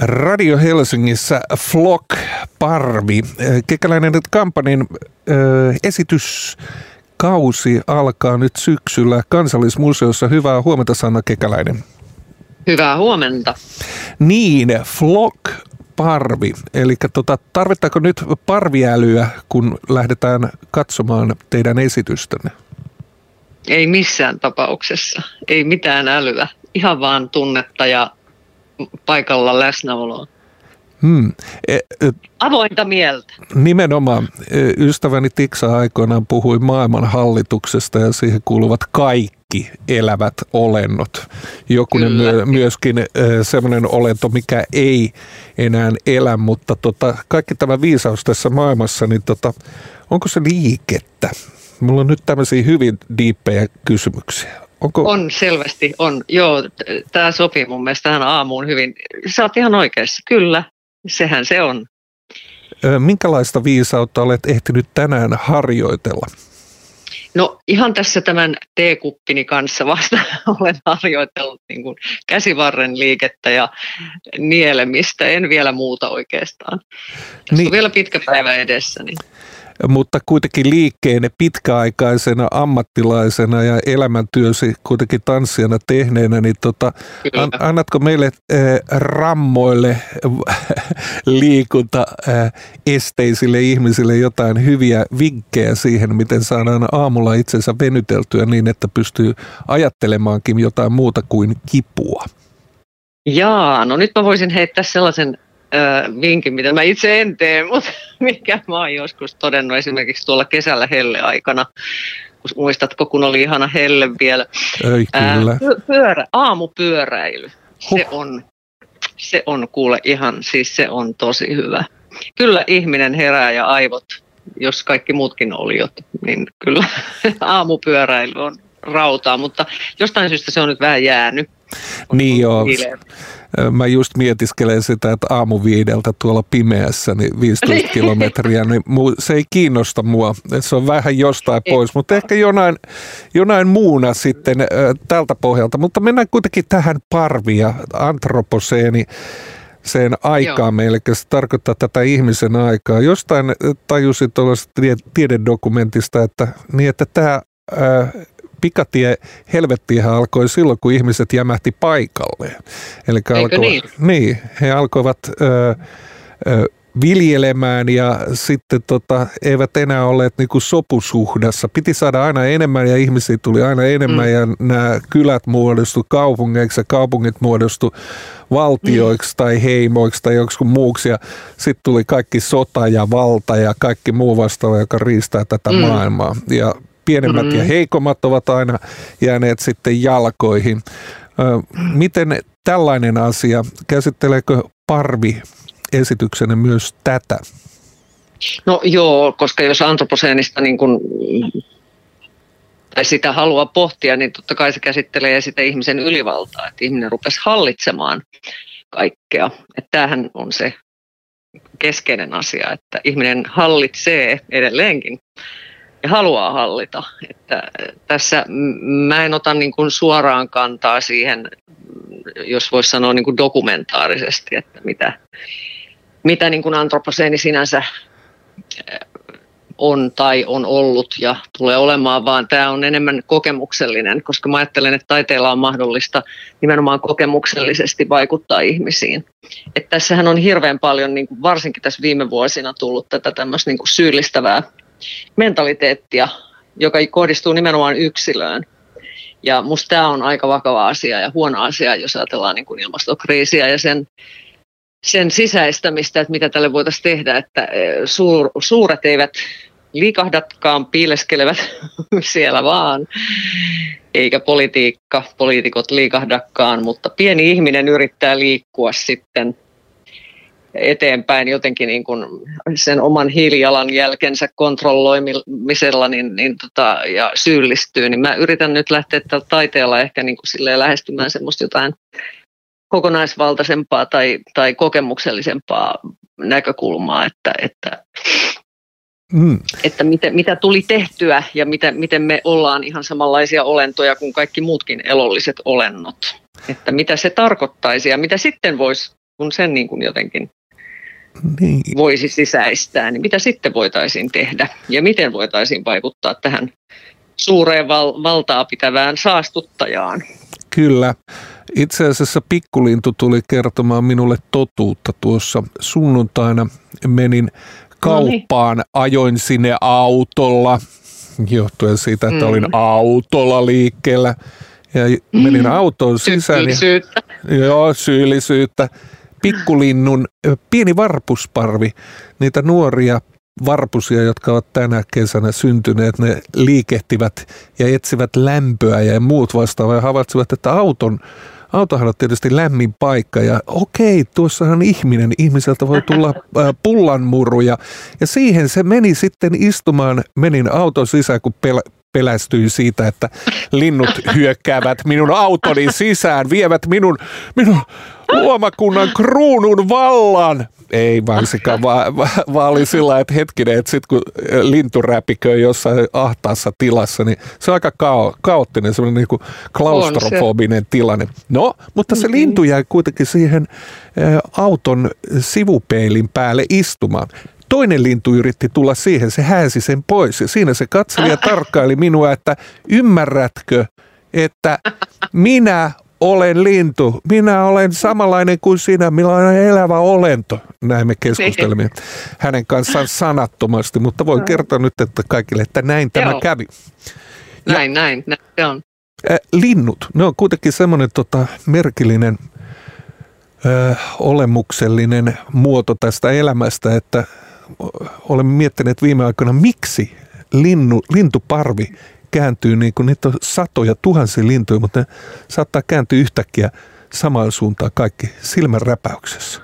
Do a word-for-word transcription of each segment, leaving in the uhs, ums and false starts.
Radio Helsingissä Flock Parvi. Kekäläinen and Companyn esityskausi alkaa nyt syksyllä Kansallismuseossa. Hyvää huomenta, Sanna Kekäläinen. Hyvää huomenta. Niin, Flock Parvi. Eli tota, tarvittaako nyt parviälyä, kun lähdetään katsomaan teidän esitystänne? Ei missään tapauksessa. Ei mitään älyä. Ihan vaan tunnetta ja paikalla läsnäoloon. Hmm. E, e, Avointa mieltä. Nimenomaan. Ystäväni Tiksa aikoinaan puhui maailmanhallituksesta ja siihen kuuluvat kaikki elävät olennot. Jokunen myö, myöskin semmoinen olento, mikä ei enää elä, mutta tota, kaikki tämä viisaus tässä maailmassa, niin tota, onko se liikettä? Mulla on nyt tämmöisiä hyvin diippejä kysymyksiä. Onko? On, selvästi on. Joo, tämä sopii mun mielestä tähän aamuun hyvin. Sä oot ihan oikeassa. Kyllä, sehän se on. Minkälaista viisautta olet ehtinyt tänään harjoitella? No ihan tässä tämän teekuppini kanssa vasta olen harjoitellut niin kuin käsivarren liikettä ja nielemistä. En vielä muuta oikeastaan. Tässä niin. On vielä pitkä päivä edessäni. Mutta kuitenkin liikkeen pitkäaikaisena ammattilaisena ja elämäntyösi kuitenkin tanssijana tehneenä, niin tota, an, annatko meille äh, rammoille liikuntaesteisille ihmisille jotain hyviä vinkkejä siihen, miten saadaan aamulla itsensä venyteltyä niin, että pystyy ajattelemaankin jotain muuta kuin kipua? Jaa, no nyt mä voisin heittää sellaisen vinkin, mitä mä itse en tee, mutta mikä mä oon joskus todennut esimerkiksi tuolla kesällä helleaikana, kun muistatko, kun oli ihana helle vielä. Ei, kyllä. Ää, pyörä, aamupyöräily, huh. se, on, se on kuule ihan, siis se on tosi hyvä. Kyllä ihminen herää ja aivot, jos kaikki muutkin oliot, niin kyllä aamupyöräily on rautaa, mutta jostain syystä se on nyt vähän jäänyt. On niin joo. Hiileen. Mä just mietiskelen sitä, että aamuviideltä tuolla pimeässä niin viisitoista kilometriä, niin se ei kiinnosta mua. Se on vähän jostain pois, mutta ehkä jonain, jonain muuna sitten äh, tältä pohjalta. Mutta mennään kuitenkin tähän parvi- ja antroposeeniseen aikaan, eli se tarkoittaa tätä ihmisen aikaa. Jostain tajusin tuollaisesta tiededokumentista, että, niin että tämä Äh, Pikatie helvettiinhän alkoi silloin, kun ihmiset jämähti paikalle. Eli alkoi, niin? niin? He alkoivat ö, ö, viljelemään ja sitten tota, eivät enää olleet niinku sopusuhdassa. Piti saada aina enemmän ja ihmisiä tuli aina enemmän mm. ja nämä kylät muodostu kaupungeiksi ja kaupungit muodostu valtioiksi mm. tai heimoiksi tai joksikun muuksi. Sitten tuli kaikki sota ja valta ja kaikki muu vastaava, joka riistää tätä mm. maailmaa. Ja pienemmät mm-hmm. ja heikommat ovat aina jääneet sitten jalkoihin. Miten tällainen asia, käsitteleekö parvi esityksenne myös tätä? No joo, koska jos antroposeenista niin kun, tai sitä haluaa pohtia, niin totta kai se käsittelee sitä ihmisen ylivaltaa, että ihminen rupesi hallitsemaan kaikkea. Että tämähän on se keskeinen asia, että ihminen hallitsee edelleenkin. Haluaa hallita. Että tässä mä en ota niin kuin suoraan kantaa siihen, jos voisi sanoa niin kuin dokumentaarisesti, että mitä, mitä niin kuin antroposeeni sinänsä on tai on ollut ja tulee olemaan, vaan tämä on enemmän kokemuksellinen, koska mä ajattelen, että taiteella on mahdollista nimenomaan kokemuksellisesti vaikuttaa ihmisiin. Että tässähän on hirveän paljon, niin kuin varsinkin tässä viime vuosina tullut tätä tämmöistä niin kuin syyllistävää mentaliteettia, joka kohdistuu nimenomaan yksilöön. Ja musta tämä on aika vakava asia ja huono asia, jos ajatellaan niin kuin ilmastokriisiä ja sen, sen sisäistämistä, että mitä tälle voitaisiin tehdä, että suur, suuret eivät liikahdatkaan, piileskelevät siellä vaan, eikä politiikka, poliitikot liikahdakaan, mutta pieni ihminen yrittää liikkua sitten eteenpäin jotenkin niin kuin sen oman hiilijalanjälkensä kontrolloimisella niin, niin tota, ja syyllistyy, niin mä yritän nyt lähteä tällä taiteella ehkä niin kuin silleen lähestymään semmoista jotain kokonaisvaltaisempaa tai, tai kokemuksellisempaa näkökulmaa, että, että, mm. että mitä, mitä tuli tehtyä ja mitä, miten me ollaan ihan samanlaisia olentoja kuin kaikki muutkin elolliset olennot, että mitä se tarkoittaisi ja mitä sitten voisi kun sen niin kuin jotenkin niin voisi sisäistää, niin mitä sitten voitaisiin tehdä ja miten voitaisiin vaikuttaa tähän suureen val- valtaa pitävään saastuttajaan? Kyllä. Itse asiassa pikkulintu tuli kertomaan minulle totuutta tuossa sunnuntaina. Menin kauppaan, ajoin sinne autolla, johtuen siitä, että olin mm. autolla liikkeellä. Ja menin mm. autoon sisään. Syyllisyyttä. Ja, joo, syyllisyyttä. Pikkulinnun pieni varpusparvi, niitä nuoria varpusia, jotka ovat tänä kesänä syntyneet, ne liikehtivät ja etsivät lämpöä ja muut vastaavaa ja havaitsivat, että auton, autohan on tietysti lämmin paikka ja okei, tuossahan ihminen, ihmiseltä voi tulla pullanmuruja ja siihen se meni sitten istumaan, menin auton sisään, kun pel- pelästyin siitä, että linnut hyökkäävät minun autoni sisään, vievät minun, minun luomakunnan kruunun vallan. Ei varsinkaan, vaan, vaan oli sillä, että hetkinen, että sitten kun lintu räpiköi jossain ahtaassa tilassa, niin se on aika kao, kaoottinen, semmoinen niin kuin klaustrofobinen tilanne. No, mutta se lintu jäi kuitenkin siihen auton sivupeilin päälle istumaan. Toinen lintu yritti tulla siihen, se häänsi sen pois ja siinä se katseli ja tarkkaili minua, että ymmärrätkö, että minä olen lintu, minä olen samanlainen kuin sinä, minä olen elävä olento. Näin me keskustelimme hänen kanssaan sanattomasti, mutta voin kertoa nyt että kaikille, että näin tämä Joo. kävi. Ja näin, näin, näin se on. Linnut, ne on kuitenkin semmoinen tota, merkillinen ö, olemuksellinen muoto tästä elämästä, että olemme miettineet viime aikoina, miksi linnu, lintuparvi kääntyy, niin kuin niitä on satoja tuhansia lintuja, mutta ne saattaa kääntyä yhtäkkiä samaan suuntaan kaikki silmän räpäyksessä.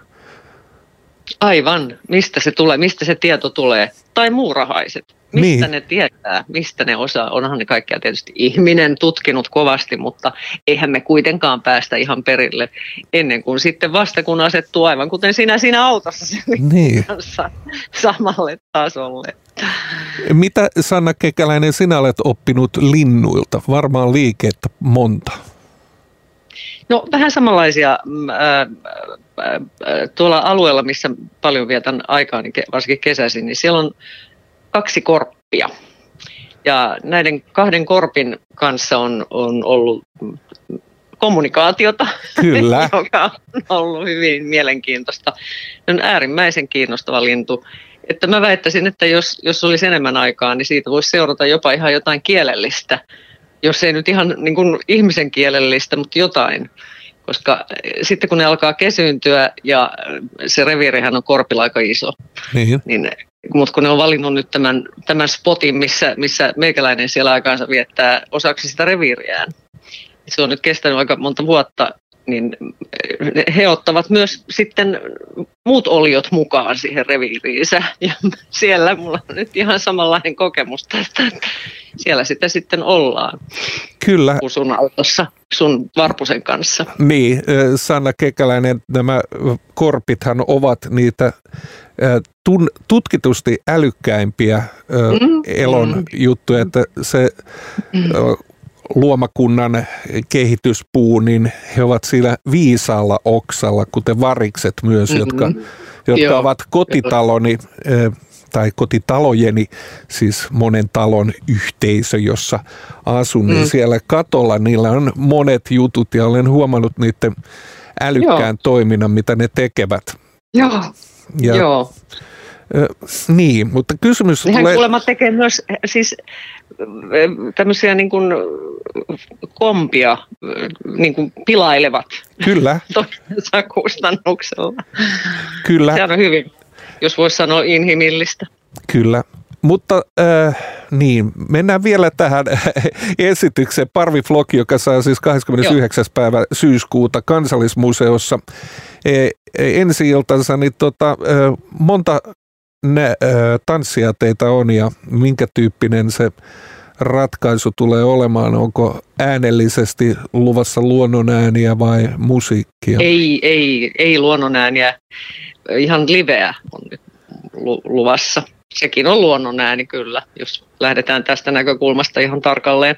Aivan. Mistä se tulee? Mistä se tieto tulee? Tai muurahaiset. Mistä niin. ne tietää? Mistä ne osaa? Onhan ne kaikkia tietysti ihminen tutkinut kovasti, mutta eihän me kuitenkaan päästä ihan perille ennen kuin sitten vasta kun asettuu aivan kuten sinä siinä autossa sen niin. kanssa samalle tasolle. Mitä Sanna Kekäläinen sinä olet oppinut linnuilta? Varmaan liikettä monta. No vähän samanlaisia äh, äh, tuolla alueella, missä paljon vietän aikaa, niin varsinkin kesäisin, niin siellä on kaksi korppia. Ja näiden kahden korpin kanssa on, on ollut kommunikaatiota, Kyllä. joka on ollut hyvin mielenkiintoista. On äärimmäisen kiinnostava lintu. Että mä väittäisin, että jos, jos olisi enemmän aikaa, niin siitä voisi seurata jopa ihan jotain kielellistä. Jos ei nyt ihan niin kuin ihmisen kielellistä, mutta jotain. Koska sitten kun ne alkaa kesyyntyä ja se reviirihän on korpilla aika iso, niin, niin mutta kun ne on valinnut nyt tämän, tämän spotin, missä, missä meikäläinen siellä aikaansa viettää osaksi sitä reviiriään. Se on nyt kestänyt aika monta vuotta, niin he ottavat myös sitten muut oliot mukaan siihen reviiriinsä. Ja siellä mulla on nyt ihan samanlainen kokemus tästä, että siellä sitä sitten ollaan. Kyllä. Kun sun autossa, sun varpusen kanssa. Niin, Sanna Kekäläinen, nämä korpithan ovat niitä tutkitusti älykkäimpiä mm. elon mm. juttuja, että se mm. luomakunnan kehityspuu, niin he ovat siellä viisaalla oksalla, kuten varikset myös, mm-hmm. jotka, jotka Joo. ovat kotitaloni tai kotitalojeni, siis monen talon yhteisö, jossa asun, mm. niin siellä katolla niillä on monet jutut ja olen huomannut niiden älykkään Joo. toiminnan, mitä ne tekevät. Joo. Ja, Joo. Niin, mutta kysymys Nehän tulee... kuulemma tekee myös siis tämmöisiä niin kuin kompia niin kuin pilailevat Kyllä. toisensa kustannuksella. Kyllä. Se on hyvin, jos voisi sanoa inhimillistä. Kyllä. Mutta äh, niin, mennään vielä tähän esitykseen. Parvi Flock, joka saa siis kahdeskymmenesyhdeksäs Joo. päivä syyskuuta Kansallismuseossa e, e, ensi iltansa, niin tota, e, monta ne, e, tanssia teitä on ja minkä tyyppinen se ratkaisu tulee olemaan? Onko äänellisesti luvassa luonnonääniä vai musiikkia? Ei, ei, ei luonnonääniä. Ihan liveä on nyt luvassa. Sekin on luonnon ääni kyllä, jos lähdetään tästä näkökulmasta ihan tarkalleen.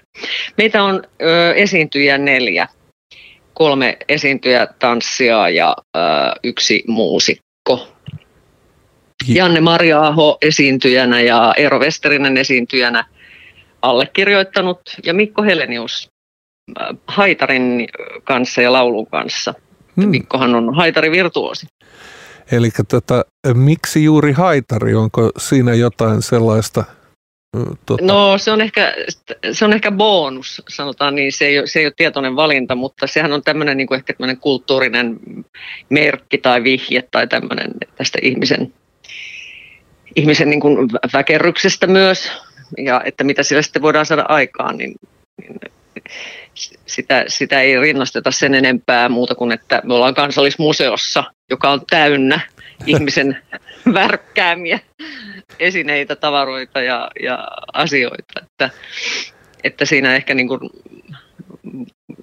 Meitä on ö, esiintyjiä neljä. kolme esiintyjä, tanssia ja ö, yksi muusikko. Janne Maria Aho esiintyjänä ja Eero Vesterinen esiintyjänä, allekirjoittanut ja Mikko Helenius haitarin kanssa ja laulun kanssa. Hmm. Mikkohan on haitarivirtuosi. Eli tota, miksi juuri haitari? Onko siinä jotain sellaista? Tota... No se on, ehkä, se on ehkä bonus, sanotaan niin. Se ei ole, se ei ole tietoinen valinta, mutta sehän on tämmöinen niin kuin ehkä tämmöinen kulttuurinen merkki tai vihje tai tämmöinen tästä ihmisen, ihmisen niin kuin väkerryksestä myös. Ja että mitä sillä sitten voidaan saada aikaan, niin, niin sitä, sitä ei rinnasteta sen enempää muuta kuin, että me ollaan Kansallismuseossa, joka on täynnä ihmisen värkkäämiä esineitä, tavaroita ja, ja asioita. Että, että siinä ehkä niin kuin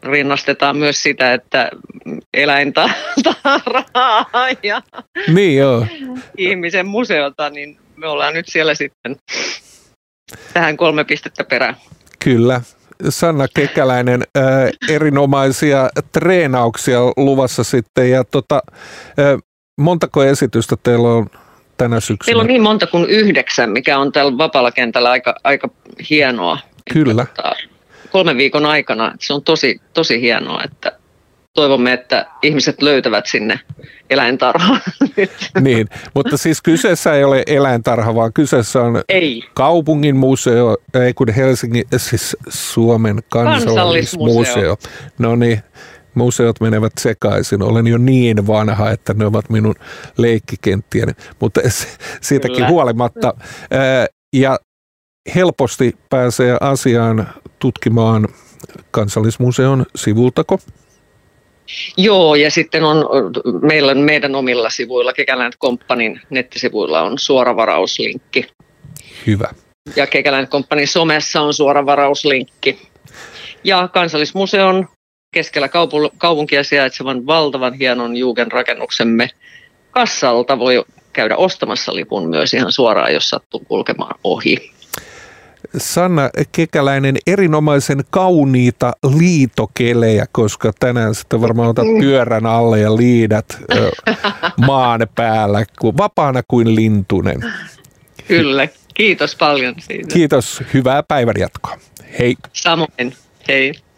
rinnastetaan myös sitä, että eläintä tavaraa ja niin joo. Ihmisen museota, niin me ollaan nyt siellä sitten... Tähän kolme pistettä perään. Kyllä. Sanna Kekäläinen, äh, erinomaisia treenauksia luvassa sitten. Ja tota, äh, montako esitystä teillä on tänä syksynä? Meillä on niin monta kuin yhdeksän, mikä on täällä vapaalla kentällä aika, aika hienoa. Kyllä. Että, tota, kolmen viikon aikana. Se on tosi, tosi hienoa, että toivomme, että ihmiset löytävät sinne eläintarhaan. Niin, mutta siis kyseessä ei ole eläintarha, vaan kyseessä on ei. kaupungin museo, ei kun Helsingin, siis Suomen kansallismuseo. kansallismuseo. No niin, museot menevät sekaisin. Olen jo niin vanha, että ne ovat minun leikkikenttiäni, mutta siitäkin Kyllä. huolimatta. Ja helposti pääsee asiaan tutkimaan Kansallismuseon sivultako? Joo, ja sitten on meillä, meidän omilla sivuilla, Kekäläinen and Companyn nettisivuilla on suoravarauslinkki. Hyvä. Ja Kekäläinen and Companyn somessa on suoravarauslinkki. Ja Kansallismuseon keskellä kaupu- kaupunkia sijaitsevan valtavan hienon Jugendrakennuksemme kassalta voi käydä ostamassa lipun myös ihan suoraan, jos sattuu kulkemaan ohi. Sanna Kekäläinen, erinomaisen kauniita liitokelejä, koska tänään sitten varmaan otat pyörän alle ja liidat maan päällä, vapaana kuin lintunen. Kyllä, kiitos paljon siitä. Kiitos, hyvää päivänjatkoa. Hei. Samoin, hei.